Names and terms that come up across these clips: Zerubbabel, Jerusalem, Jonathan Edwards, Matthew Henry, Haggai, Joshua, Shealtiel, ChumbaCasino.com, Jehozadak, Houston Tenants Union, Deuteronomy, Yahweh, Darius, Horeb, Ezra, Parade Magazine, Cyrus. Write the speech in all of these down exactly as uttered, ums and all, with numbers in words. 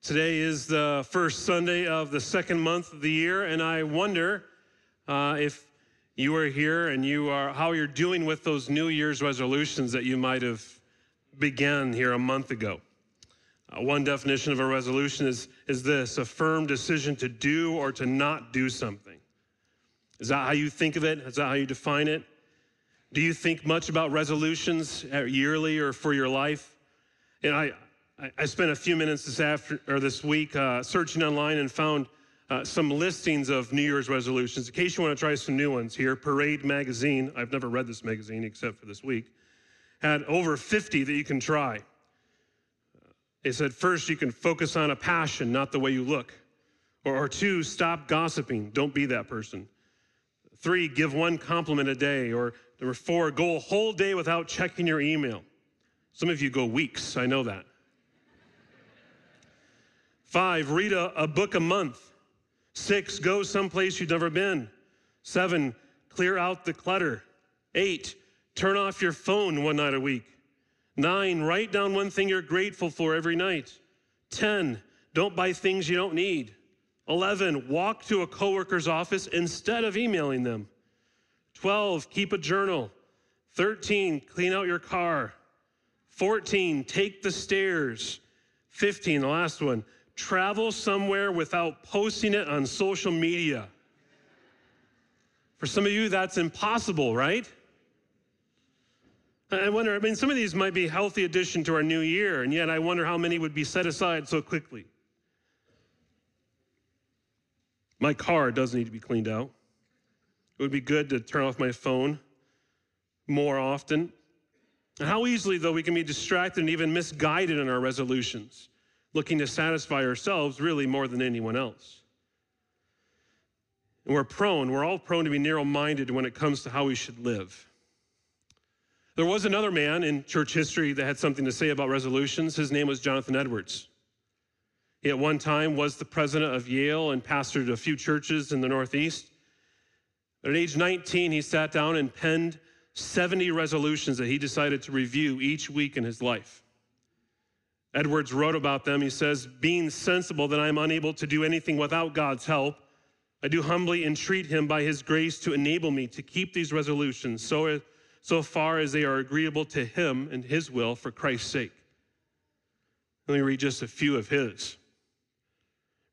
Today is the first Sunday of the second month of the year, and I wonder uh, if you are here and you are how you're doing with those New Year's resolutions that you might have began here a month ago. Uh, one definition of a resolution is, is this, a firm decision to do or to not do something. Is that how you think of it? Is that how you define it? Do you think much about resolutions yearly or for your life? And I, I spent a few minutes this after or this week uh, searching online and found uh, some listings of New Year's resolutions. In case you want to try some new ones here, Parade Magazine, I've never read this magazine except for this week, had over fifty that you can try. It said, first, you can focus on a passion, not the way you look. Or, or two, stop gossiping. Don't be that person. Three, give one compliment a day. Or number four, go a whole day without checking your email. Some of you go weeks, I know that. Five, read a, a book a month. Six, go someplace you've never been. Seven, clear out the clutter. Eight, turn off your phone one night a week. Nine, write down one thing you're grateful for every night. Ten, don't buy things you don't need. Eleven, walk to a coworker's office instead of emailing them. Twelve, keep a journal. Thirteen, clean out your car. Fourteen, take the stairs. Fifteen, the last one, travel somewhere without posting it on social media. For some of you, that's impossible, right? I wonder, I mean, some of these might be a healthy addition to our new year, and yet I wonder how many would be set aside so quickly. My car does need to be cleaned out. It would be good to turn off my phone more often. And how easily, though, we can be distracted and even misguided in our resolutions, looking to satisfy ourselves really more than anyone else. And we're prone, we're all prone to be narrow-minded when it comes to how we should live. There was another man in church history that had something to say about resolutions. His name was Jonathan Edwards. He at one time was the president of Yale and pastored a few churches in the Northeast. But at age nineteen, he sat down and penned seventy resolutions that he decided to review each week in his life. Edwards wrote about them. He says, being sensible that I am unable to do anything without God's help, I do humbly entreat him by his grace to enable me to keep these resolutions so so far as they are agreeable to him and his will for Christ's sake. Let me read just a few of his.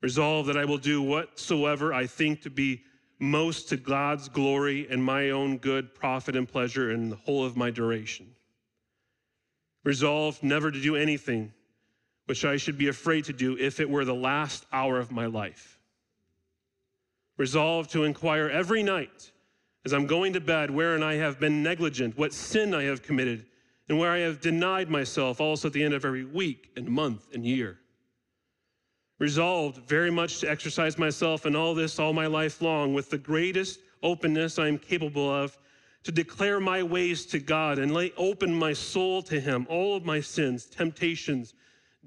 Resolve that I will do whatsoever I think to be most to God's glory and my own good profit and pleasure in the whole of my duration. Resolve never to do anything which I should be afraid to do if it were the last hour of my life. Resolve to inquire every night as I'm going to bed, wherein I have been negligent, what sin I have committed, and where I have denied myself also at the end of every week and month and year. Resolved very much to exercise myself in all this all my life long with the greatest openness I am capable of, to declare my ways to God and lay open my soul to him, all of my sins, temptations,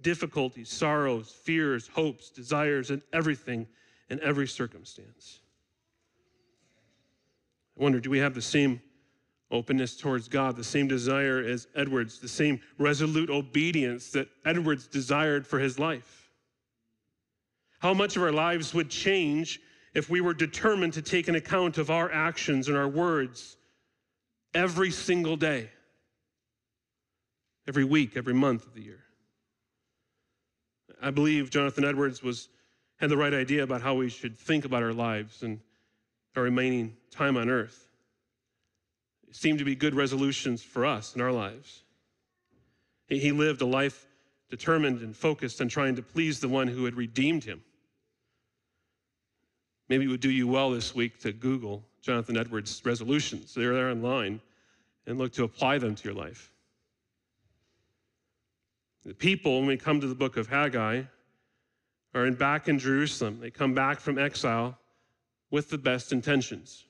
difficulties, sorrows, fears, hopes, desires, and everything in every circumstance. I wonder, do we have the same openness towards God, the same desire as Edwards, the same resolute obedience that Edwards desired for his life? How much of our lives would change if we were determined to take an account of our actions and our words every single day, every week, every month of the year? I believe Jonathan Edwards was had the right idea about how we should think about our lives and our remaining time on earth. It seemed to be good resolutions for us in our lives. He lived a life determined and focused on trying to please the one who had redeemed him. Maybe it would do you well this week to Google Jonathan Edwards resolutions. They're there online, and look to apply them to your life. The people, when we come to the book of Haggai, are in back in Jerusalem. They come back from exile with the best intentions,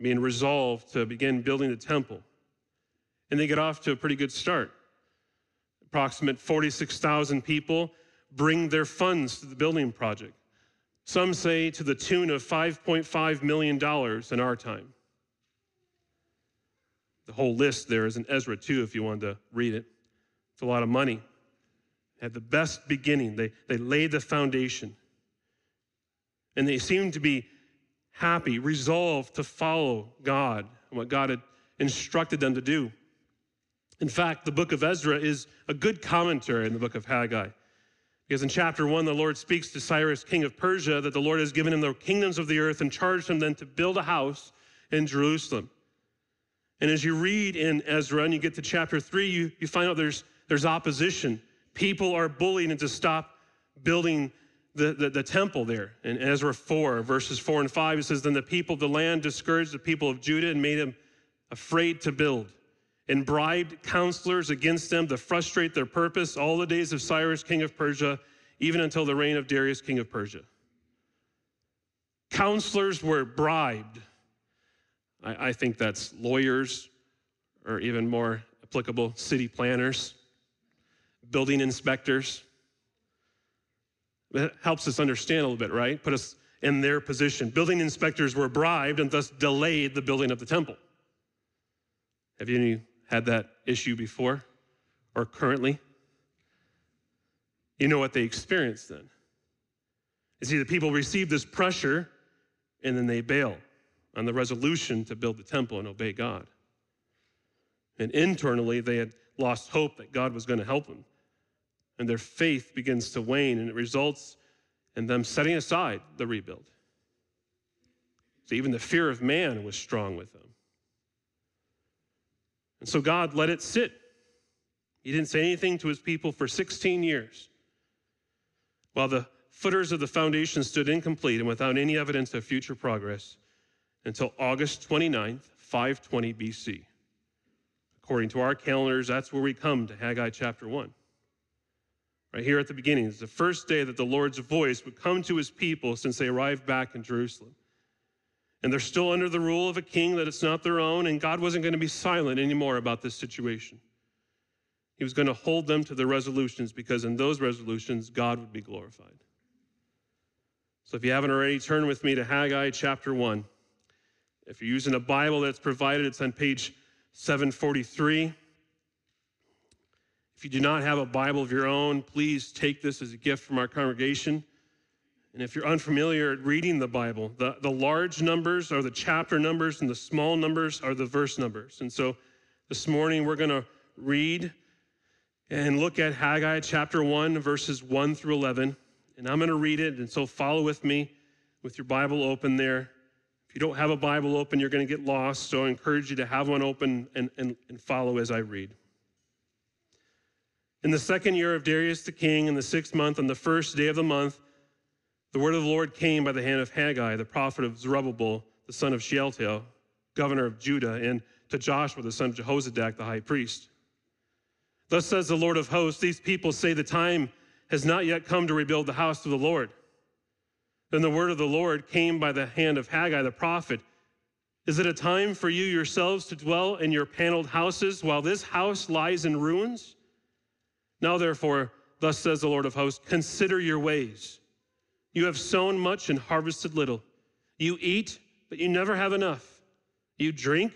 being resolved to begin building the temple. And they get off to a pretty good start. Approximate forty-six thousand people bring their funds to the building project. Some say to the tune of five point five million dollars in our time. The whole list there is in Ezra two if you wanted to read it. It's a lot of money. had the best beginning. They, they laid the foundation. And they seemed to be happy, resolved to follow God and what God had instructed them to do. In fact, the book of Ezra is a good commentary in the book of Haggai. Because in chapter one, the Lord speaks to Cyrus, king of Persia, that the Lord has given him the kingdoms of the earth and charged him then to build a house in Jerusalem. And as you read in Ezra and you get to chapter three, you, you find out there's, there's opposition. People are bullying him to stop building the, the, the temple there. In Ezra four, verses four and five, it says, "Then the people of the land discouraged the people of Judah and made them afraid to build, and bribed counselors against them to frustrate their purpose all the days of Cyrus, king of Persia, even until the reign of Darius, king of Persia." Counselors were bribed. I, I think that's lawyers, or even more applicable, city planners, building inspectors. That helps us understand a little bit, right? Put us in their position. Building inspectors were bribed and thus delayed the building of the temple. Have you any had that issue before or currently? You know what they experienced then. You see, the people received this pressure and then they bail on the resolution to build the temple and obey God. And internally, they had lost hope that God was going to help them. And their faith begins to wane, and it results in them setting aside the rebuild. So even the fear of man was strong with them. And so God let it sit. He didn't say anything to his people for sixteen years, while the footers of the foundation stood incomplete and without any evidence of future progress until August twenty-ninth, five twenty B C. According to our calendars, that's where we come to Haggai chapter one. Right here at the beginning, it's the first day that the Lord's voice would come to his people since they arrived back in Jerusalem. And they're still under the rule of a king that it's not their own, and God wasn't going to be silent anymore about this situation. He was going to hold them to their resolutions, because in those resolutions, God would be glorified. So if you haven't already, turn with me to Haggai chapter one. If you're using a Bible that's provided, it's on page seven forty-three. If you do not have a Bible of your own, please take this as a gift from our congregation. And if you're unfamiliar at reading the Bible, the, the large numbers are the chapter numbers and the small numbers are the verse numbers. And so this morning we're going to read and look at Haggai chapter one, verses one through eleven. And I'm going to read it, and so follow with me with your Bible open there. If you don't have a Bible open, you're going to get lost, so I encourage you to have one open and, and, and follow as I read. "In the second year of Darius the king, in the sixth month, on the first day of the month, the word of the Lord came by the hand of Haggai, the prophet of Zerubbabel, the son of Shealtiel, governor of Judah, and to Joshua, the son of Jehozadak, the high priest. Thus says the Lord of hosts, these people say the time has not yet come to rebuild the house of the Lord. Then the word of the Lord came by the hand of Haggai, the prophet. Is it a time for you yourselves to dwell in your paneled houses while this house lies in ruins? Now therefore, thus says the Lord of hosts, consider your ways. You have sown much and harvested little. You eat, but you never have enough. You drink,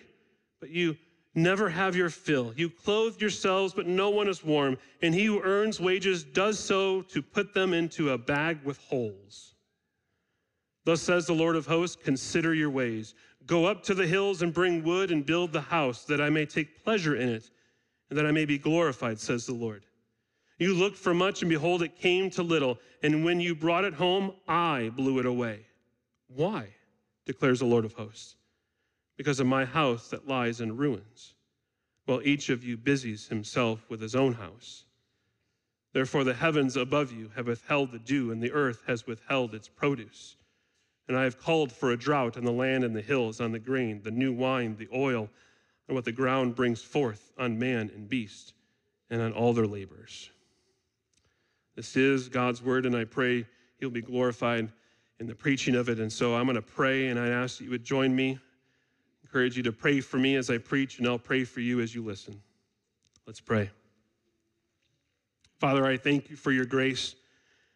but you never have your fill. You clothe yourselves, but no one is warm. And he who earns wages does so to put them into a bag with holes. Thus says the Lord of hosts, consider your ways. Go up to the hills and bring wood and build the house, that I may take pleasure in it, and that I may be glorified, says the Lord. You looked for much, and behold, it came to little. And when you brought it home, I blew it away. Why? Declares the Lord of hosts. Because of my house that lies in ruins, while each of you busies himself with his own house. Therefore the heavens above you have withheld the dew, and the earth has withheld its produce. And I have called for a drought on the land and the hills, on the grain, the new wine, the oil, and what the ground brings forth, on man and beast, and on all their labors." This is God's word, and I pray he'll be glorified in the preaching of it. And so I'm going to pray, and I ask that you would join me. I encourage you to pray for me as I preach, and I'll pray for you as you listen. Let's pray. Father, I thank you for your grace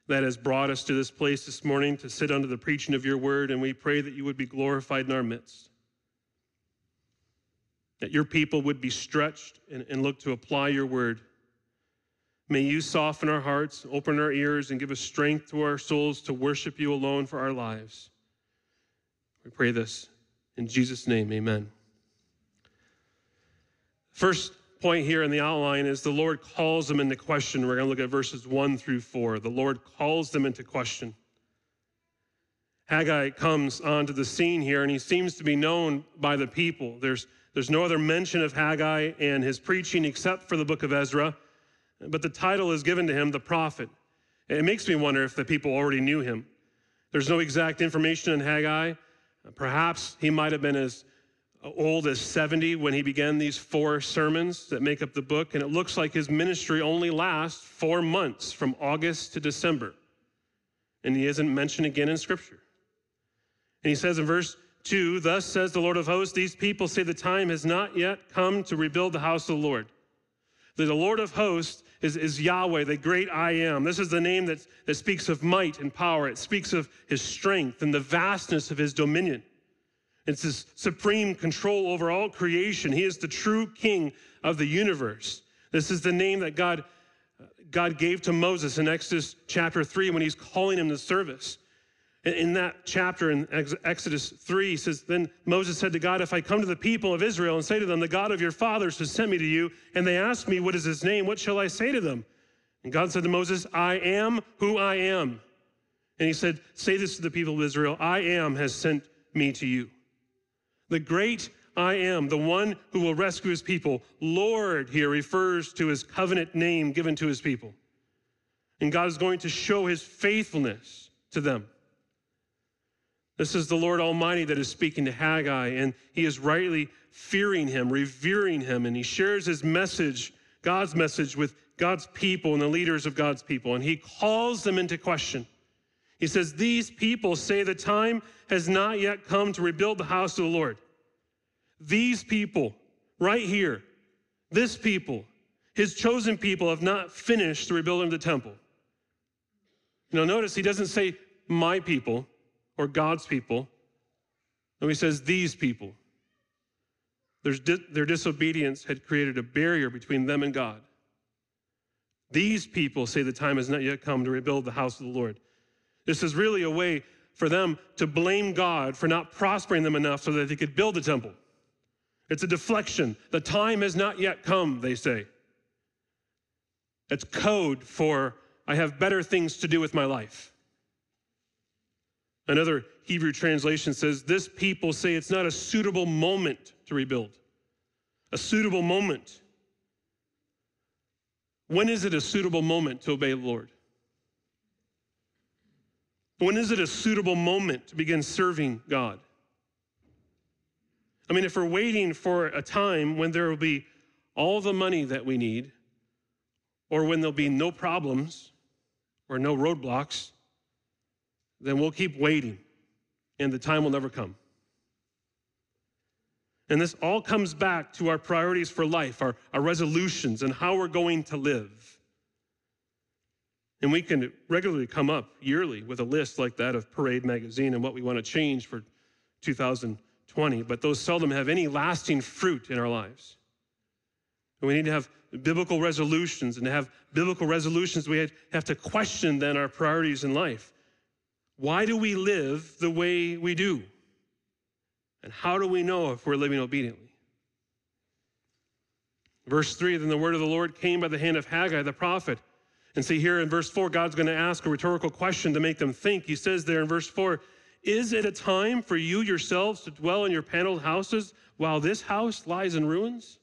that has brought us to this place this morning to sit under the preaching of your word, and we pray that you would be glorified in our midst, that your people would be stretched and, and look to apply your word, May you soften our hearts, open our ears, and give us strength to our souls to worship you alone for our lives. We pray this in Jesus' name, amen. First point here in the outline is the Lord calls them into question. We're going to look at verses one through four. The Lord calls them into question. Haggai comes onto the scene here, and he seems to be known by the people. There's, there's no other mention of Haggai and his preaching except for the book of Ezra, but the title is given to him, the prophet. It makes me wonder if the people already knew him. There's no exact information in Haggai. Perhaps he might have been as old as seventy when he began these four sermons that make up the book, and it looks like his ministry only lasts four months from August to December, and he isn't mentioned again in Scripture. And he says in verse two, "Thus says the Lord of hosts, these people say the time has not yet come to rebuild the house of the Lord." The Lord of hosts is, is Yahweh, the great I am. This is the name that, that speaks of might and power. It speaks of his strength and the vastness of his dominion. It's his supreme control over all creation. He is the true king of the universe. This is the name that God, God gave to Moses in Exodus chapter three when he's calling him to service. In that chapter in Exodus three, he says, "Then Moses said to God, if I come to the people of Israel and say to them, the God of your fathers has sent me to you, and they ask me, what is his name? What shall I say to them? And God said to Moses, I am who I am. And he said, say this to the people of Israel, I am has sent me to you. The great I am, the one who will rescue his people. Lord here refers to his covenant name given to his people. And God is going to show his faithfulness to them. This is the Lord Almighty that is speaking to Haggai, and he is rightly fearing him, revering him, and he shares his message, God's message, with God's people and the leaders of God's people, and he calls them into question. He says, these people say the time has not yet come to rebuild the house of the Lord. These people, right here, this people, his chosen people, have not finished the rebuilding of the temple. Now notice he doesn't say my people, or God's people. And he says, these people. Their, di- their disobedience had created a barrier between them and God. These people say the time has not yet come to rebuild the house of the Lord. This is really a way for them to blame God for not prospering them enough so that they could build the temple. It's a deflection. The time has not yet come, they say. It's code for, I have better things to do with my life. Another Hebrew translation says, this people say it's not a suitable moment to rebuild. A suitable moment. When is it a suitable moment to obey the Lord? When is it a suitable moment to begin serving God? I mean, if we're waiting for a time when there will be all the money that we need, or when there'll be no problems or no roadblocks, then we'll keep waiting, and the time will never come. And this all comes back to our priorities for life, our, our resolutions, and how we're going to live. And we can regularly come up yearly with a list like that of Parade Magazine and what we want to change for two thousand twenty, but those seldom have any lasting fruit in our lives. And we need to have biblical resolutions, and to have biblical resolutions, we have to question then our priorities in life. Why do we live the way we do? And how do we know if we're living obediently? Verse three, then the word of the Lord came by the hand of Haggai the prophet. And see here in verse four, God's going to ask a rhetorical question to make them think. He says there in verse four, is it a time for you yourselves to dwell in your paneled houses while this house lies in ruins?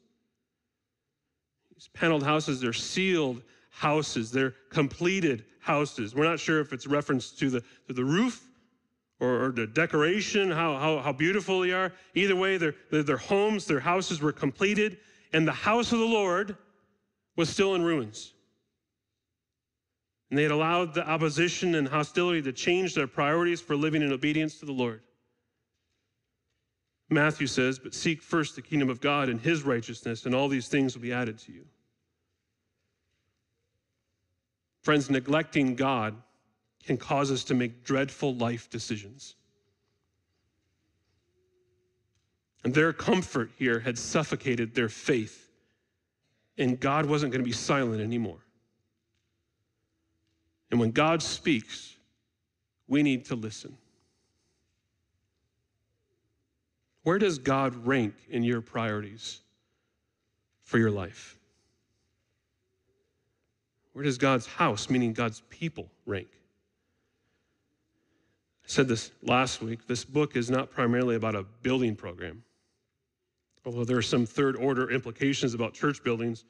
These paneled houses, they're sealed houses, they're completed houses. We're not sure if it's reference to the, to the roof or, or the decoration, how, how, how beautiful they are. Either way, their, their homes, their houses were completed, and the house of the Lord was still in ruins. And they had allowed the opposition and hostility to change their priorities for living in obedience to the Lord. Matthew says, but seek first the kingdom of God and his righteousness, and all these things will be added to you. Friends, neglecting God can cause us to make dreadful life decisions. And their comfort here had suffocated their faith, and God wasn't going to be silent anymore. And when God speaks, we need to listen. Where does God rank in your priorities for your life? Where does God's house, meaning God's people, rank? I said this last week. This book is not primarily about a building program, although there are some third-order implications about church buildings,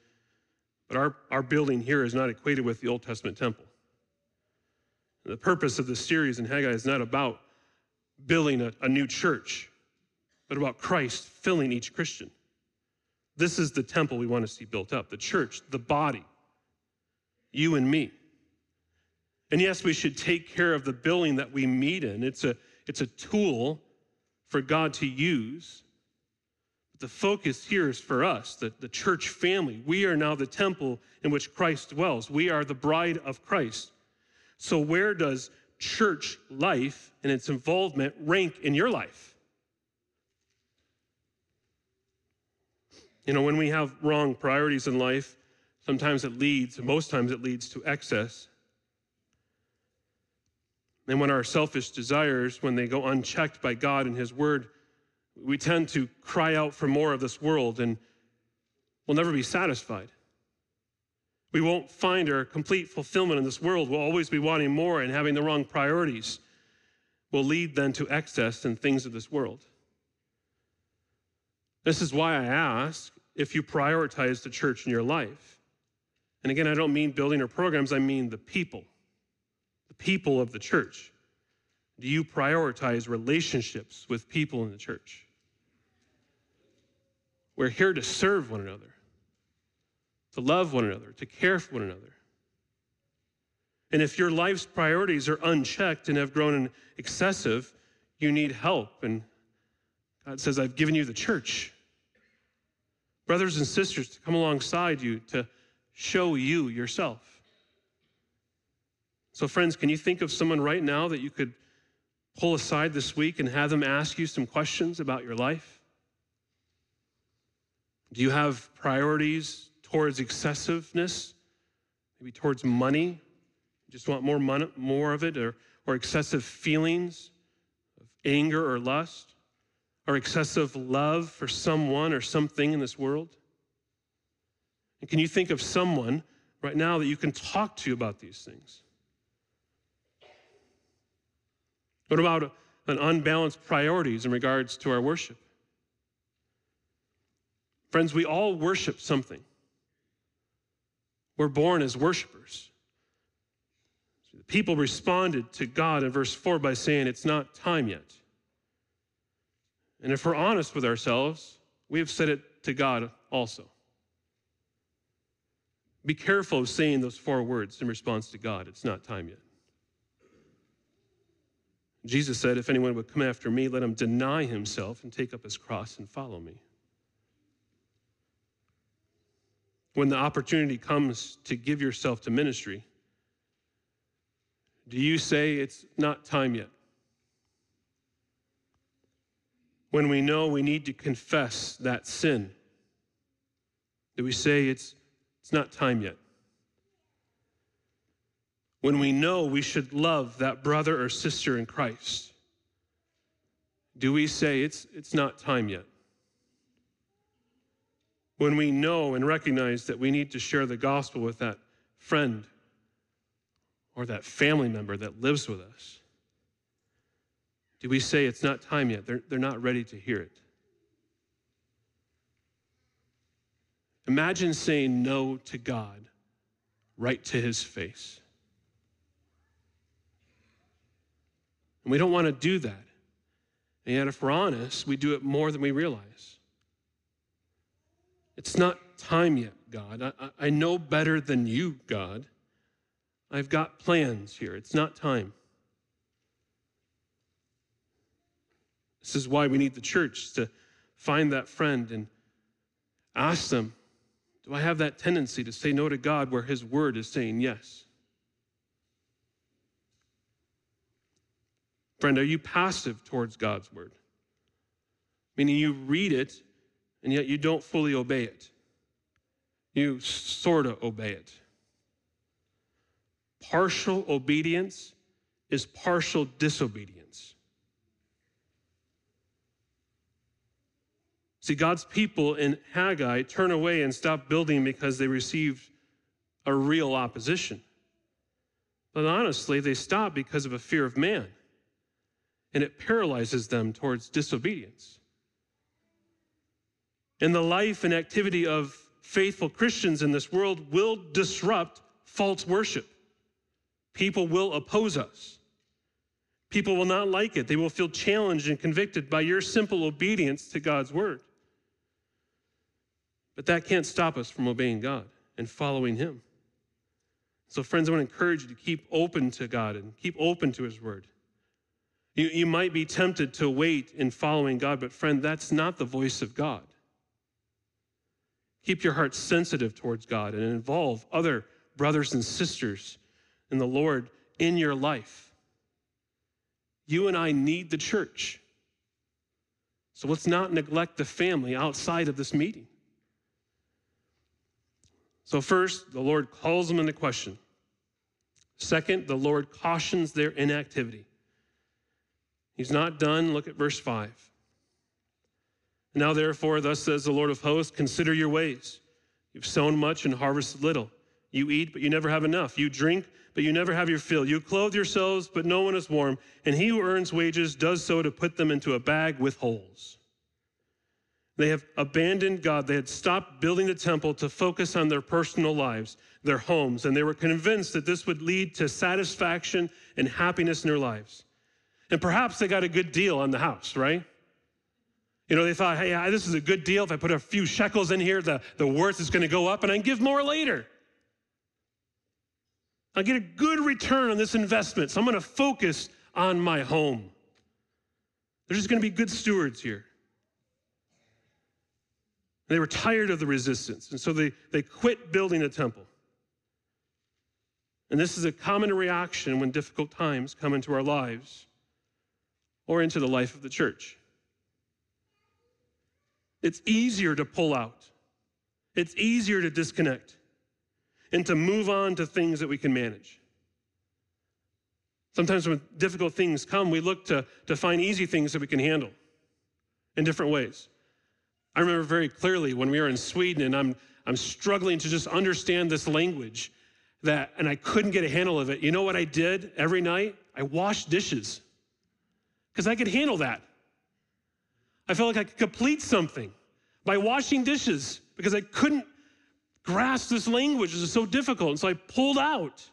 but our, our building here is not equated with the Old Testament temple. And the purpose of this series in Haggai is not about building a, a new church, but about Christ filling each Christian. This is the temple we want to see built up, the church, the body, you and me. And yes, we should take care of the building that we meet in. It's a, it's a tool for God to use. But the focus here is for us, the, the church family. We are now the temple in which Christ dwells. We are the bride of Christ. So where does church life and its involvement rank in your life? You know, when we have wrong priorities in life, sometimes it leads, most times it leads to excess. And when our selfish desires, when they go unchecked by God and his word, we tend to cry out for more of this world and we'll never be satisfied. We won't find our complete fulfillment in this world. We'll always be wanting more, and having the wrong priorities will lead then to excess in things of this world. This is why I ask if you prioritize the church in your life. And again, I don't mean building or programs, I mean the people. People of the church? Do you prioritize relationships with people in the church? We're here to serve one another, to love one another, to care for one another. And if your life's priorities are unchecked and have grown excessive, you need help. And God says, I've given you the church. Brothers and sisters, to come alongside you, to show you yourself. So friends, can you think of someone right now that you could pull aside this week and have them ask you some questions about your life? Do you have priorities towards excessiveness? Maybe towards money? You just want more money, more of it, or, or excessive feelings of anger or lust, or excessive love for someone or something in this world? And can you think of someone right now that you can talk to about these things? What about an unbalanced priorities in regards to our worship? Friends, we all worship something. We're born as worshipers. The people responded to God in verse four by saying, it's not time yet. And if we're honest with ourselves, we have said it to God also. Be careful of saying those four words in response to God, it's not time yet. Jesus said, if anyone would come after me, let him deny himself and take up his cross and follow me. When the opportunity comes to give yourself to ministry, do you say it's not time yet? When we know we need to confess that sin, do we say it's, it's not time yet? When we know we should love that brother or sister in Christ, do we say it's, it's not time yet? When we know and recognize that we need to share the gospel with that friend or that family member that lives with us, do we say it's not time yet? They're, they're not ready to hear it. Imagine saying no to God right to his face. And we don't want to do that. And yet, if we're honest, we do it more than we realize. It's not time yet, God. I, I know better than you, God. I've got plans here. It's not time. This is why we need the church, to find that friend and ask them, do I have that tendency to say no to God where his word is saying yes? Friend, are you passive towards God's word? Meaning you read it, and yet you don't fully obey it. You sort of obey it. Partial obedience is partial disobedience. See, God's people in Haggai turn away and stop building because they received a real opposition. But honestly, they stop because of a fear of man, and it paralyzes them towards disobedience. And the life and activity of faithful Christians in this world will disrupt false worship. People will oppose us. People will not like it. They will feel challenged and convicted by your simple obedience to God's word. But that can't stop us from obeying God and following him. So friends, I want to encourage you to keep open to God and keep open to his word. You, you might be tempted to wait in following God, but friend, that's not the voice of God. Keep your heart sensitive towards God and involve other brothers and sisters in the Lord in your life. You and I need the church. So let's not neglect the family outside of this meeting. So first, the Lord calls them into question. Second, the Lord cautions their inactivity. He's not done. Look at verse five. Now therefore, thus says the Lord of hosts, consider your ways. You've sown much and harvested little. You eat, but you never have enough. You drink, but you never have your fill. You clothe yourselves, but no one is warm. And he who earns wages does so to put them into a bag with holes. They have abandoned God. They had stopped building the temple to focus on their personal lives, their homes, and they were convinced that this would lead to satisfaction and happiness in their lives. And perhaps they got a good deal on the house, right? You know, they thought, hey, this is a good deal. If I put a few shekels in here, the, the worth is going to go up, and I can give more later. I'll get a good return on this investment, so I'm going to focus on my home. They're just going to be good stewards here. They were tired of the resistance, and so they, they quit building a temple. And this is a common reaction when difficult times come into our lives or into the life of the church. It's easier to pull out. It's easier to disconnect and to move on to things that we can manage. Sometimes when difficult things come, we look to, to find easy things that we can handle in different ways. I remember very clearly when we were in Sweden, and I'm, I'm struggling to just understand this language, that, and I couldn't get a handle of it. You know what I did every night? I washed dishes, because I could handle that. I felt like I could complete something by washing dishes, because I couldn't grasp this language. It was so difficult, and so I pulled out.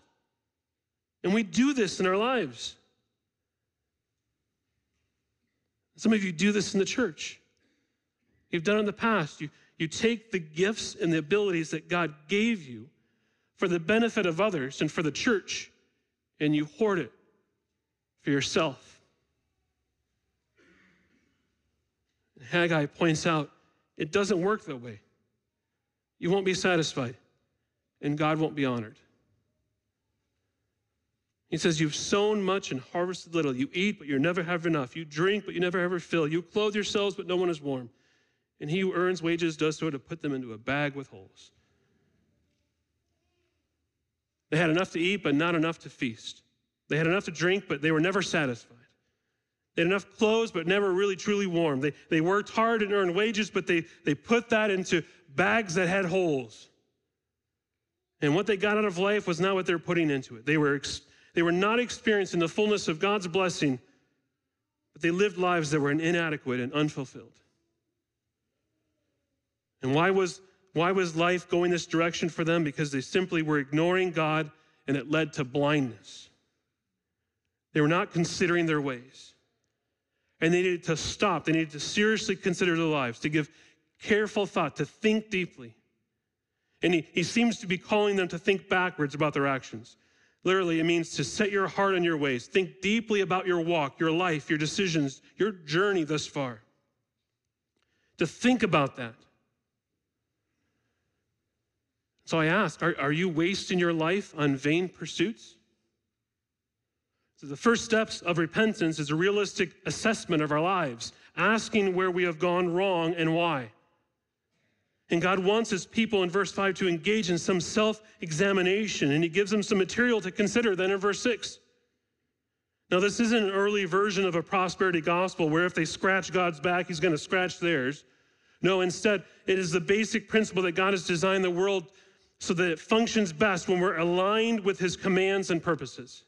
And we do this in our lives. Some of you do this in the church. You've done it in the past. You, you take the gifts and the abilities that God gave you for the benefit of others and for the church, and you hoard it for yourself. Haggai points out, it doesn't work that way. You won't be satisfied, and God won't be honored. He says, you've sown much and harvested little. You eat, but you never have enough. You drink, but you never ever fill. You clothe yourselves, but no one is warm. And he who earns wages does so to put them into a bag with holes. They had enough to eat, but not enough to feast. They had enough to drink, but they were never satisfied. They had enough clothes, but never really truly warm. They, they worked hard and earned wages, but they, they put that into bags that had holes. And what they got out of life was not what they were putting into it. They were, ex- they were not experiencing the fullness of God's blessing, but they lived lives that were inadequate and unfulfilled. And why was, why was life going this direction for them? Because they simply were ignoring God, and it led to blindness. They were not considering their ways. And they needed to stop. They needed to seriously consider their lives, to give careful thought, to think deeply. And he, he seems to be calling them to think backwards about their actions. Literally, it means to set your heart on your ways. Think deeply about your walk, your life, your decisions, your journey thus far. To think about that. So I ask, are, are you wasting your life on vain pursuits? So the first steps of repentance is a realistic assessment of our lives, asking where we have gone wrong and why. And God wants his people in verse five to engage in some self-examination, and he gives them some material to consider then in verse six. Now, this isn't an early version of a prosperity gospel where if they scratch God's back, he's going to scratch theirs. No, instead, it is the basic principle that God has designed the world so that it functions best when we're aligned with his commands and purposes.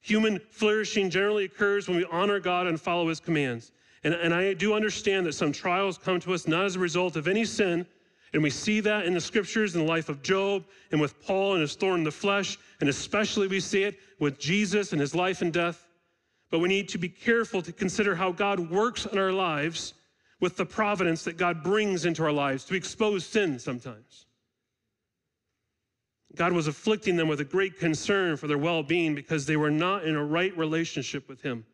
Human flourishing generally occurs when we honor God and follow his commands. And, and I do understand that some trials come to us not as a result of any sin, and we see that in the scriptures, in the life of Job, and with Paul and his thorn in the flesh, and especially we see it with Jesus and his life and death. But we need to be careful to consider how God works in our lives with the providence that God brings into our lives to expose sin sometimes. God was afflicting them with a great concern for their well-being because they were not in a right relationship with him.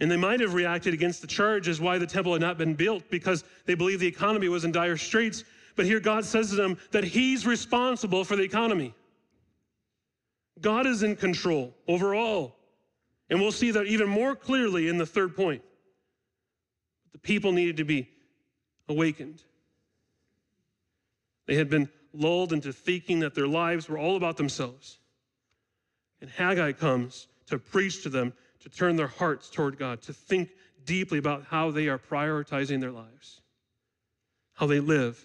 And they might have reacted against the charges why the temple had not been built because they believed the economy was in dire straits. But here God says to them that he's responsible for the economy. God is in control overall. And we'll see that even more clearly in the third point. The people needed to be awakened. They had been lulled into thinking that their lives were all about themselves. And Haggai comes to preach to them, to turn their hearts toward God, to think deeply about how they are prioritizing their lives, how they live,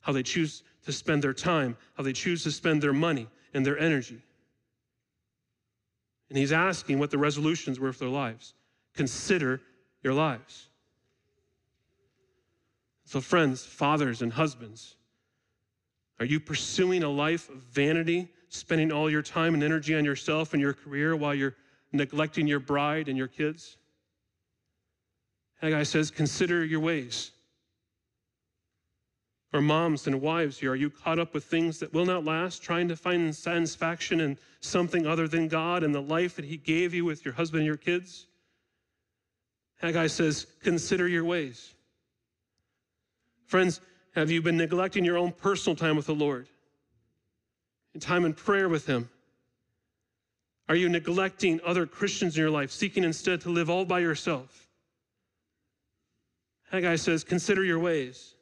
how they choose to spend their time, how they choose to spend their money and their energy. And he's asking what the resolutions were for their lives. Consider your lives. So friends, fathers and husbands, are you pursuing a life of vanity, spending all your time and energy on yourself and your career while you're neglecting your bride and your kids? Haggai says, consider your ways. Or moms and wives here, are you caught up with things that will not last, trying to find satisfaction in something other than God and the life that he gave you with your husband and your kids? Haggai says, consider your ways. Friends, have you been neglecting your own personal time with the Lord and time in prayer with him? Are you neglecting other Christians in your life, seeking instead to live all by yourself? Haggai says, consider your ways.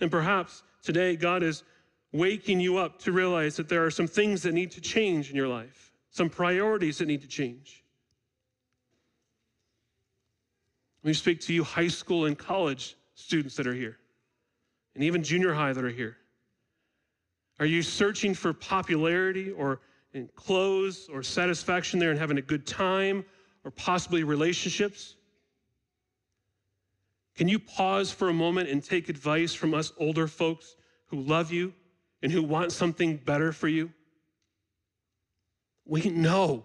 And perhaps today God is waking you up to realize that there are some things that need to change in your life, some priorities that need to change. Let me speak to you high school and college students that are here, and even junior high that are here. Are you searching for popularity or in clothes or satisfaction there and having a good time or possibly relationships? Can you pause for a moment and take advice from us older folks who love you and who want something better for you? We know.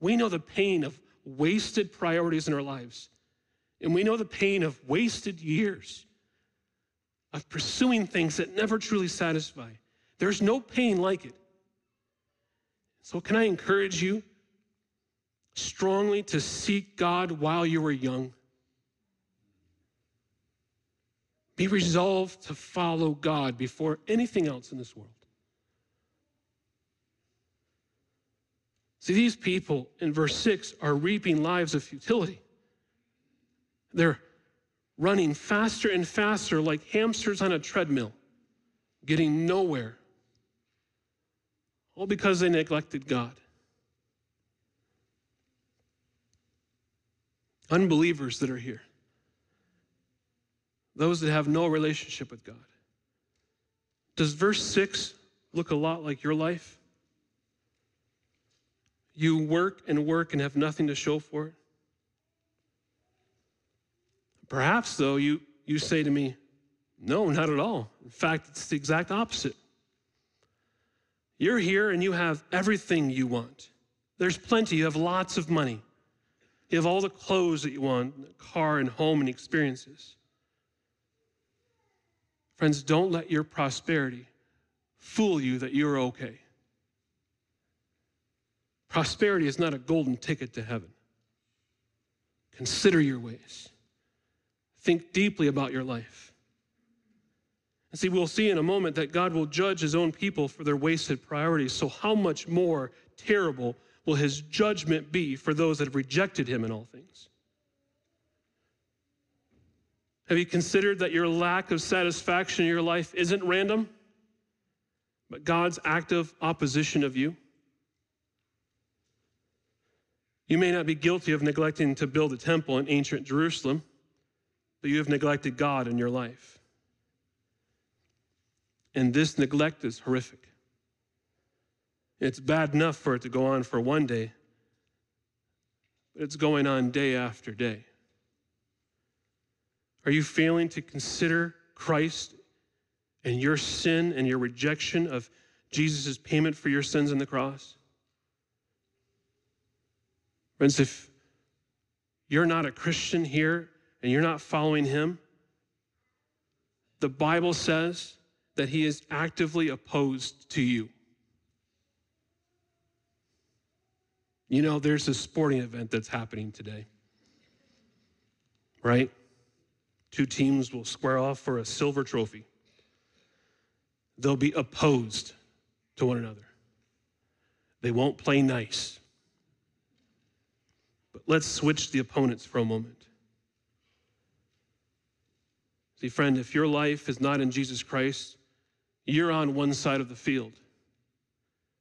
We know the pain of wasted priorities in our lives. And we know the pain of wasted years, of pursuing things that never truly satisfy. There's no pain like it. So can I encourage you strongly to seek God while you are young? Be resolved to follow God before anything else in this world. See, these people in verse six are reaping lives of futility. They're running faster and faster like hamsters on a treadmill, getting nowhere. All because they neglected God. Unbelievers that are here. Those that have no relationship with God. Does verse six look a lot like your life? You work and work and have nothing to show for it. Perhaps, though, you, you say to me, no, not at all. In fact, it's the exact opposite. You're here and you have everything you want. There's plenty. You have lots of money. You have all the clothes that you want, a car and home and experiences. Friends, don't let your prosperity fool you that you're okay. Prosperity is not a golden ticket to heaven. Consider your ways. Think deeply about your life. See, we'll see in a moment that God will judge his own people for their wasted priorities. So how much more terrible will his judgment be for those that have rejected him in all things? Have you considered that your lack of satisfaction in your life isn't random, but God's active opposition of you? You may not be guilty of neglecting to build a temple in ancient Jerusalem, but you have neglected God in your life. And this neglect is horrific. It's bad enough for it to go on for one day, but it's going on day after day. Are you failing to consider Christ and your sin and your rejection of Jesus' payment for your sins on the cross? Friends, if you're not a Christian here and you're not following him, the Bible says that he is actively opposed to you. You know, there's a sporting event that's happening today, right? Two teams will square off for a silver trophy. They'll be opposed to one another. They won't play nice. But let's switch the opponents for a moment. See, friend, if your life is not in Jesus Christ, you're on one side of the field.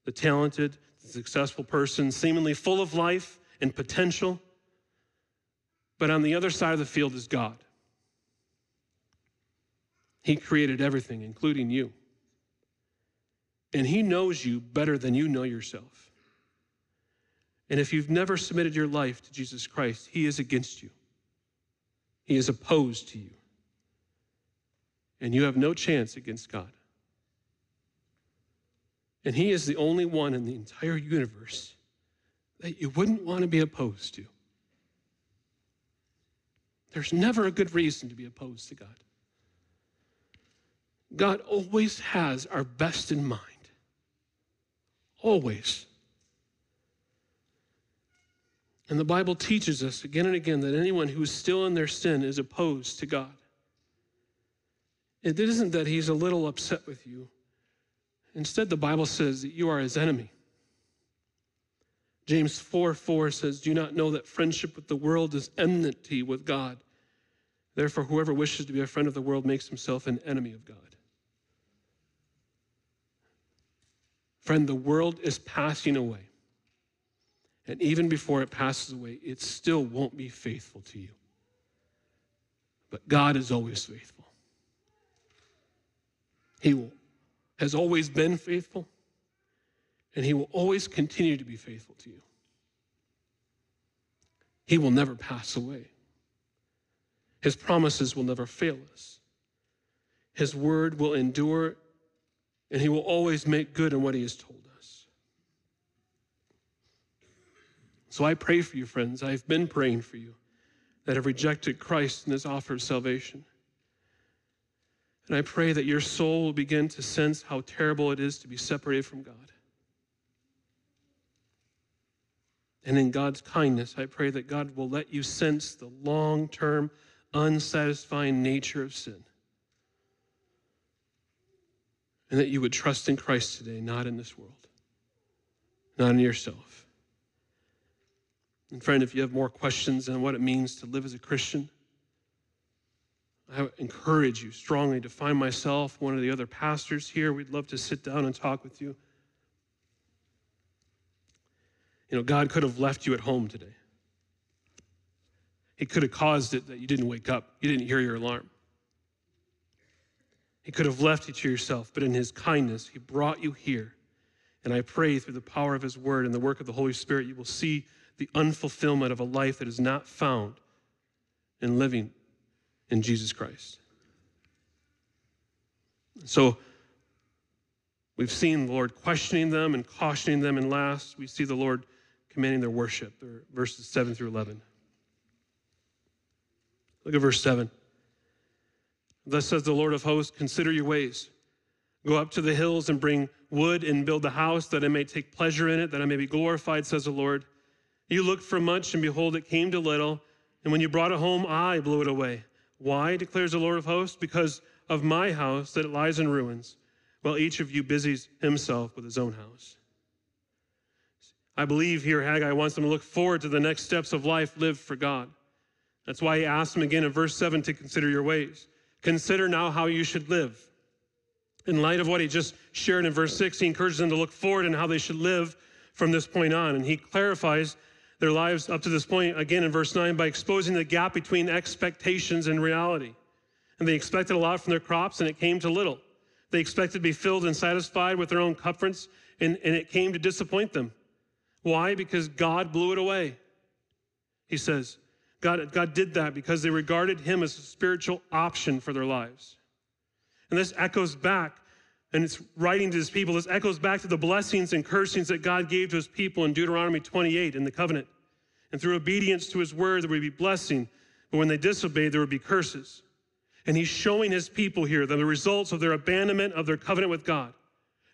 The talented, the successful person, seemingly full of life and potential. But on the other side of the field is God. He created everything, including you. And he knows you better than you know yourself. And if you've never submitted your life to Jesus Christ, he is against you. He is opposed to you. And you have no chance against God. And he is the only one in the entire universe that you wouldn't want to be opposed to. There's never a good reason to be opposed to God. God always has our best in mind. Always. And the Bible teaches us again and again that anyone who is still in their sin is opposed to God. It isn't that he's a little upset with you. Instead, the Bible says that you are his enemy. James four four says, "Do you not know that friendship with the world is enmity with God? Therefore, whoever wishes to be a friend of the world makes himself an enemy of God." Friend, the world is passing away. And even before it passes away, it still won't be faithful to you. But God is always faithful. He will, has always been faithful, and he will always continue to be faithful to you. He will never pass away. His promises will never fail us. His word will endure, and he will always make good on what he has told us. So I pray for you, friends. I've been praying for you that have rejected Christ in this offer of salvation. And I pray that your soul will begin to sense how terrible it is to be separated from God. And in God's kindness, I pray that God will let you sense the long-term, unsatisfying nature of sin. And that you would trust in Christ today, not in this world, not in yourself. And friend, if you have more questions on what it means to live as a Christian, I encourage you strongly to find myself, one of the other pastors here. We'd love to sit down and talk with you. You know, God could have left you at home today. He could have caused it that you didn't wake up. You didn't hear your alarm. He could have left you to yourself, but in his kindness, he brought you here. And I pray through the power of his word and the work of the Holy Spirit, you will see the unfulfillment of a life that is not found in living in Jesus Christ. So we've seen the Lord questioning them and cautioning them, and last, we see the Lord commanding their worship, verses seven through eleven. Look at verse seven. "Thus says the Lord of hosts, consider your ways. Go up to the hills and bring wood and build the house, that I may take pleasure in it, that I may be glorified, says the Lord. You looked for much, and behold, it came to little. And when you brought it home, I blew it away. Why, declares the Lord of hosts? Because of my house that it lies in ruins, while each of you busies himself with his own house." I believe here Haggai wants them to look forward to the next steps of life lived for God. That's why he asks him again in verse seven to consider your ways. Consider now how you should live. In light of what he just shared in verse six, he encourages them to look forward and how they should live from this point on. And he clarifies their lives up to this point, again in verse nine, by exposing the gap between expectations and reality. And they expected a lot from their crops, and it came to little. They expected to be filled and satisfied with their own comforts, and, and it came to disappoint them. Why? Because God blew it away, he says. God, God did that because they regarded him as a spiritual option for their lives. And this echoes back, and it's writing to his people, this echoes back to the blessings and cursings that God gave to his people in Deuteronomy twenty-eight in the covenant. And through obedience to his word, there would be blessing, but when they disobeyed, there would be curses. And he's showing his people here the results of their abandonment of their covenant with God.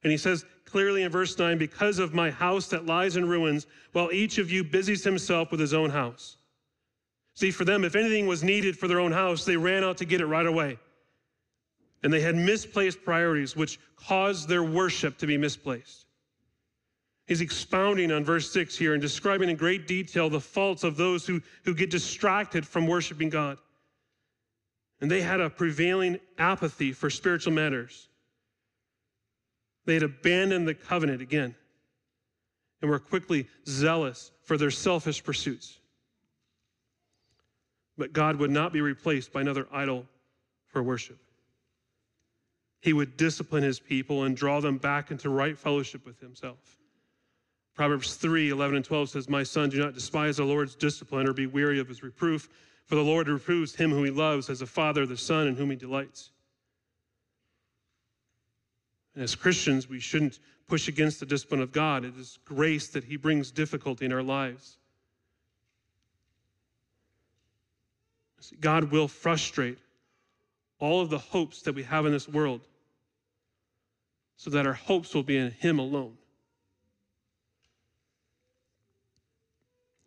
And he says clearly in verse nine, because of my house that lies in ruins, while each of you busies himself with his own house. See, for them, if anything was needed for their own house, they ran out to get it right away. And they had misplaced priorities, which caused their worship to be misplaced. He's expounding on verse six here and describing in great detail the faults of those who, who get distracted from worshiping God. And they had a prevailing apathy for spiritual matters. They had abandoned the covenant again and were quickly zealous for their selfish pursuits. But God would not be replaced by another idol for worship. He would discipline his people and draw them back into right fellowship with himself. Proverbs three, eleven and twelve says, my son, do not despise the Lord's discipline or be weary of his reproof, for the Lord reproves him whom he loves as a father, the son in whom he delights. And as Christians, we shouldn't push against the discipline of God. It is grace that he brings difficulty in our lives. God will frustrate all of the hopes that we have in this world so that our hopes will be in him alone.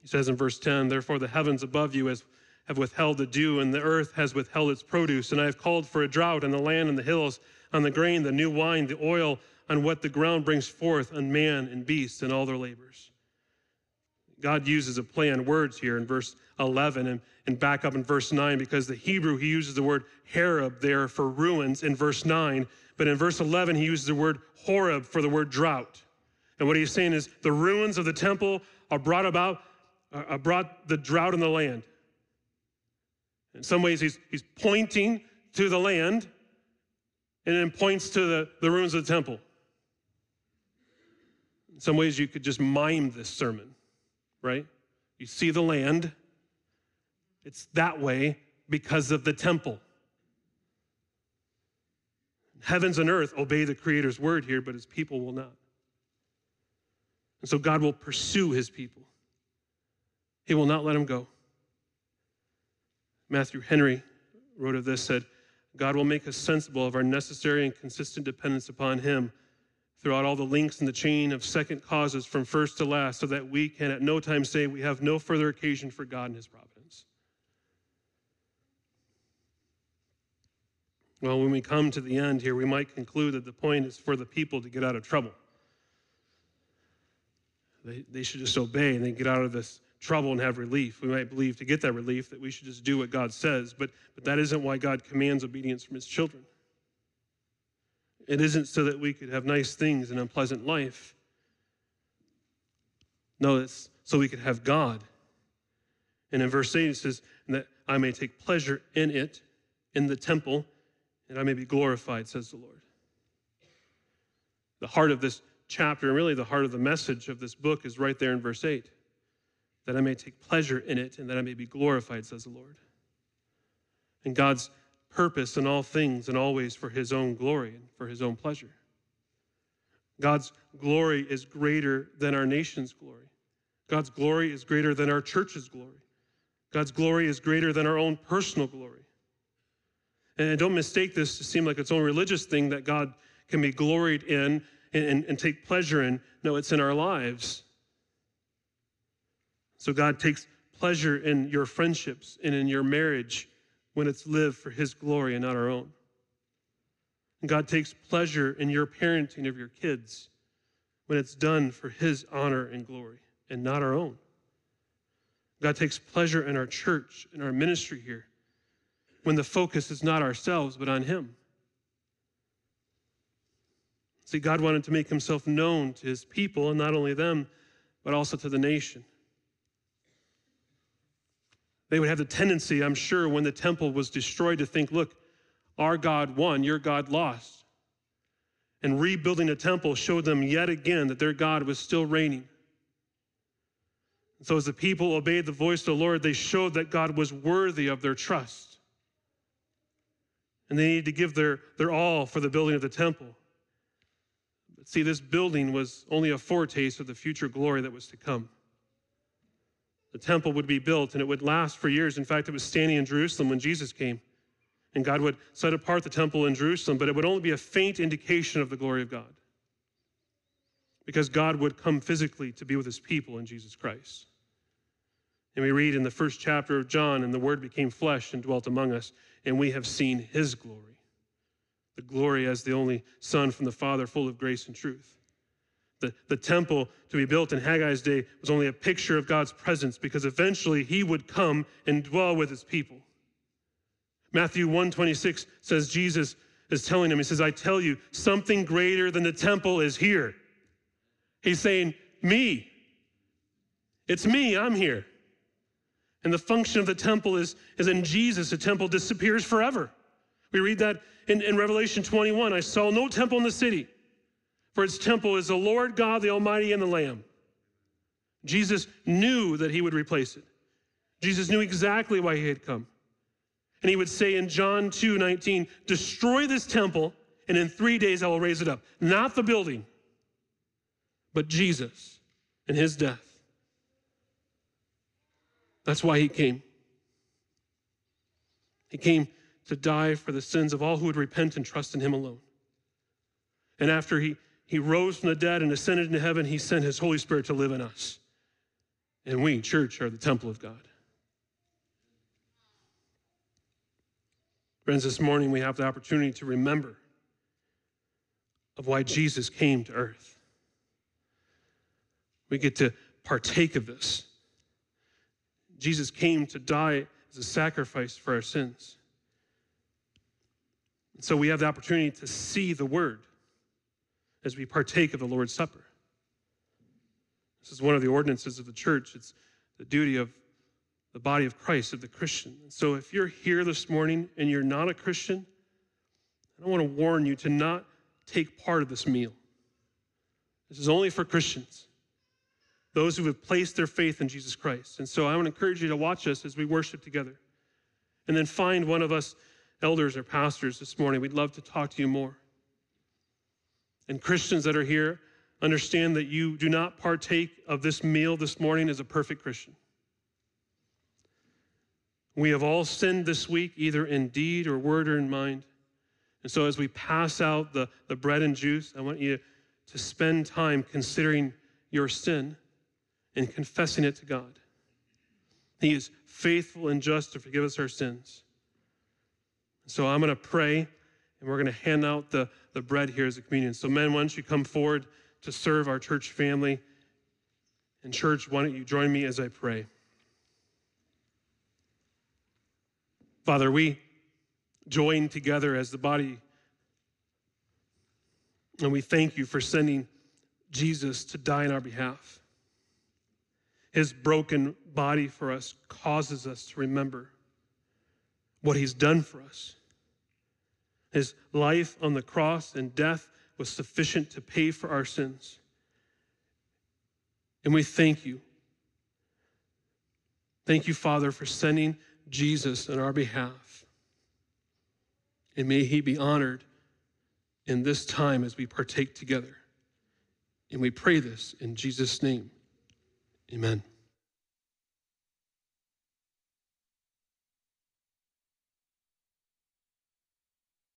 He says in verse ten, therefore the heavens above you has, have withheld the dew, and the earth has withheld its produce, and I have called for a drought on the land and the hills, on the grain, the new wine, the oil, on what the ground brings forth, on man and beast and all their labors. God uses a play on words here in verse eleven and, and back up in verse nine, because the Hebrew, he uses the word Horeb there for ruins in verse nine, but in verse eleven, he uses the word Horeb for the word drought. And what he's saying is the ruins of the temple are brought about, are brought the drought in the land. In some ways, he's, he's pointing to the land and then points to the, the ruins of the temple. In some ways, you could just mime this sermon, right? You see the land. It's that way because of the temple. Heavens and earth obey the Creator's word here, but his people will not. And so God will pursue his people. He will not let them go. Matthew Henry wrote of this, said, God will make us sensible of our necessary and consistent dependence upon him throughout all the links in the chain of second causes from first to last, so that we can at no time say we have no further occasion for God and his providence. Well, when we come to the end here, we might conclude that the point is for the people to get out of trouble. They, they should just obey and then get out of this trouble and have relief. We might believe to get that relief that we should just do what God says, but, but that isn't why God commands obedience from his children. It isn't so that we could have nice things and an unpleasant life. No, it's so we could have God. And in verse eight, it says, that I may take pleasure in it, in the temple, and I may be glorified, says the Lord. The heart of this chapter, and really the heart of the message of this book, is right there in verse eight. That I may take pleasure in it, and that I may be glorified, says the Lord. And God's purpose in all things and always for his own glory and for his own pleasure. God's glory is greater than our nation's glory. God's glory is greater than our church's glory. God's glory is greater than our own personal glory. And don't mistake this to seem like its own religious thing that God can be gloried in and, and, and take pleasure in. No, it's in our lives. So God takes pleasure in your friendships and in your marriage when it's lived for his glory and not our own. And God takes pleasure in your parenting of your kids when it's done for his honor and glory and not our own. God takes pleasure in our church, in our ministry here, when the focus is not ourselves, but on him. See, God wanted to make himself known to his people, and not only them, but also to the nation. They would have the tendency, I'm sure, when the temple was destroyed to think, look, our God won, your God lost. And rebuilding the temple showed them yet again that their God was still reigning. And so as the people obeyed the voice of the Lord, they showed that God was worthy of their trust. And they needed to give their, their all for the building of the temple. But see, this building was only a foretaste of the future glory that was to come. The temple would be built and it would last for years. In fact, it was standing in Jerusalem when Jesus came. And God would set apart the temple in Jerusalem, but it would only be a faint indication of the glory of God, because God would come physically to be with his people in Jesus Christ. And we read in the first chapter of John, and the Word became flesh and dwelt among us, and we have seen his glory, the glory as the only Son from the Father, full of grace and truth. The, the temple to be built in Haggai's day was only a picture of God's presence, because eventually he would come and dwell with his people. Matthew one twenty-six says, Jesus is telling him, he says, I tell you, something greater than the temple is here. He's saying, me. It's me, I'm here. And the function of the temple is, is in Jesus, the temple disappears forever. We read that in, in Revelation twenty-one, I saw no temple in the city, for its temple is the Lord God, the Almighty, and the Lamb. Jesus knew that he would replace it. Jesus knew exactly why he had come. And he would say in John two nineteen, destroy this temple, and in three days I will raise it up. Not the building, but Jesus and his death. That's why he came. He came to die for the sins of all who would repent and trust in him alone. And after he, he rose from the dead and ascended into heaven, he sent his Holy Spirit to live in us. And we, church, are the temple of God. Friends, this morning we have the opportunity to remember of why Jesus came to earth. We get to partake of this. Jesus came to die as a sacrifice for our sins. And so we have the opportunity to see the Word as we partake of the Lord's Supper. This is one of the ordinances of the church. It's the duty of the body of Christ, of the Christian. So if you're here this morning and you're not a Christian, I want to warn you to not take part of this meal. This is only for Christians, those who have placed their faith in Jesus Christ. And so I want to encourage you to watch us as we worship together. And then find one of us elders or pastors this morning. We'd love to talk to you more. And Christians that are here, understand that you do not partake of this meal this morning as a perfect Christian. We have all sinned this week, either in deed or word or in mind. And so as we pass out the, the bread and juice, I want you to spend time considering your sin and confessing it to God. He is faithful and just to forgive us our sins. So I'm going to pray, and we're going to hand out the, the bread here as a communion. So men, why don't you come forward to serve our church family? And church, why don't you join me as I pray? Father, we join together as the body, and we thank you for sending Jesus to die on our behalf. His broken body for us causes us to remember what he's done for us. His life on the cross and death was sufficient to pay for our sins. And we thank you. Thank you, Father, for sending Jesus on our behalf. And may he be honored in this time as we partake together. And we pray this in Jesus' name. Amen.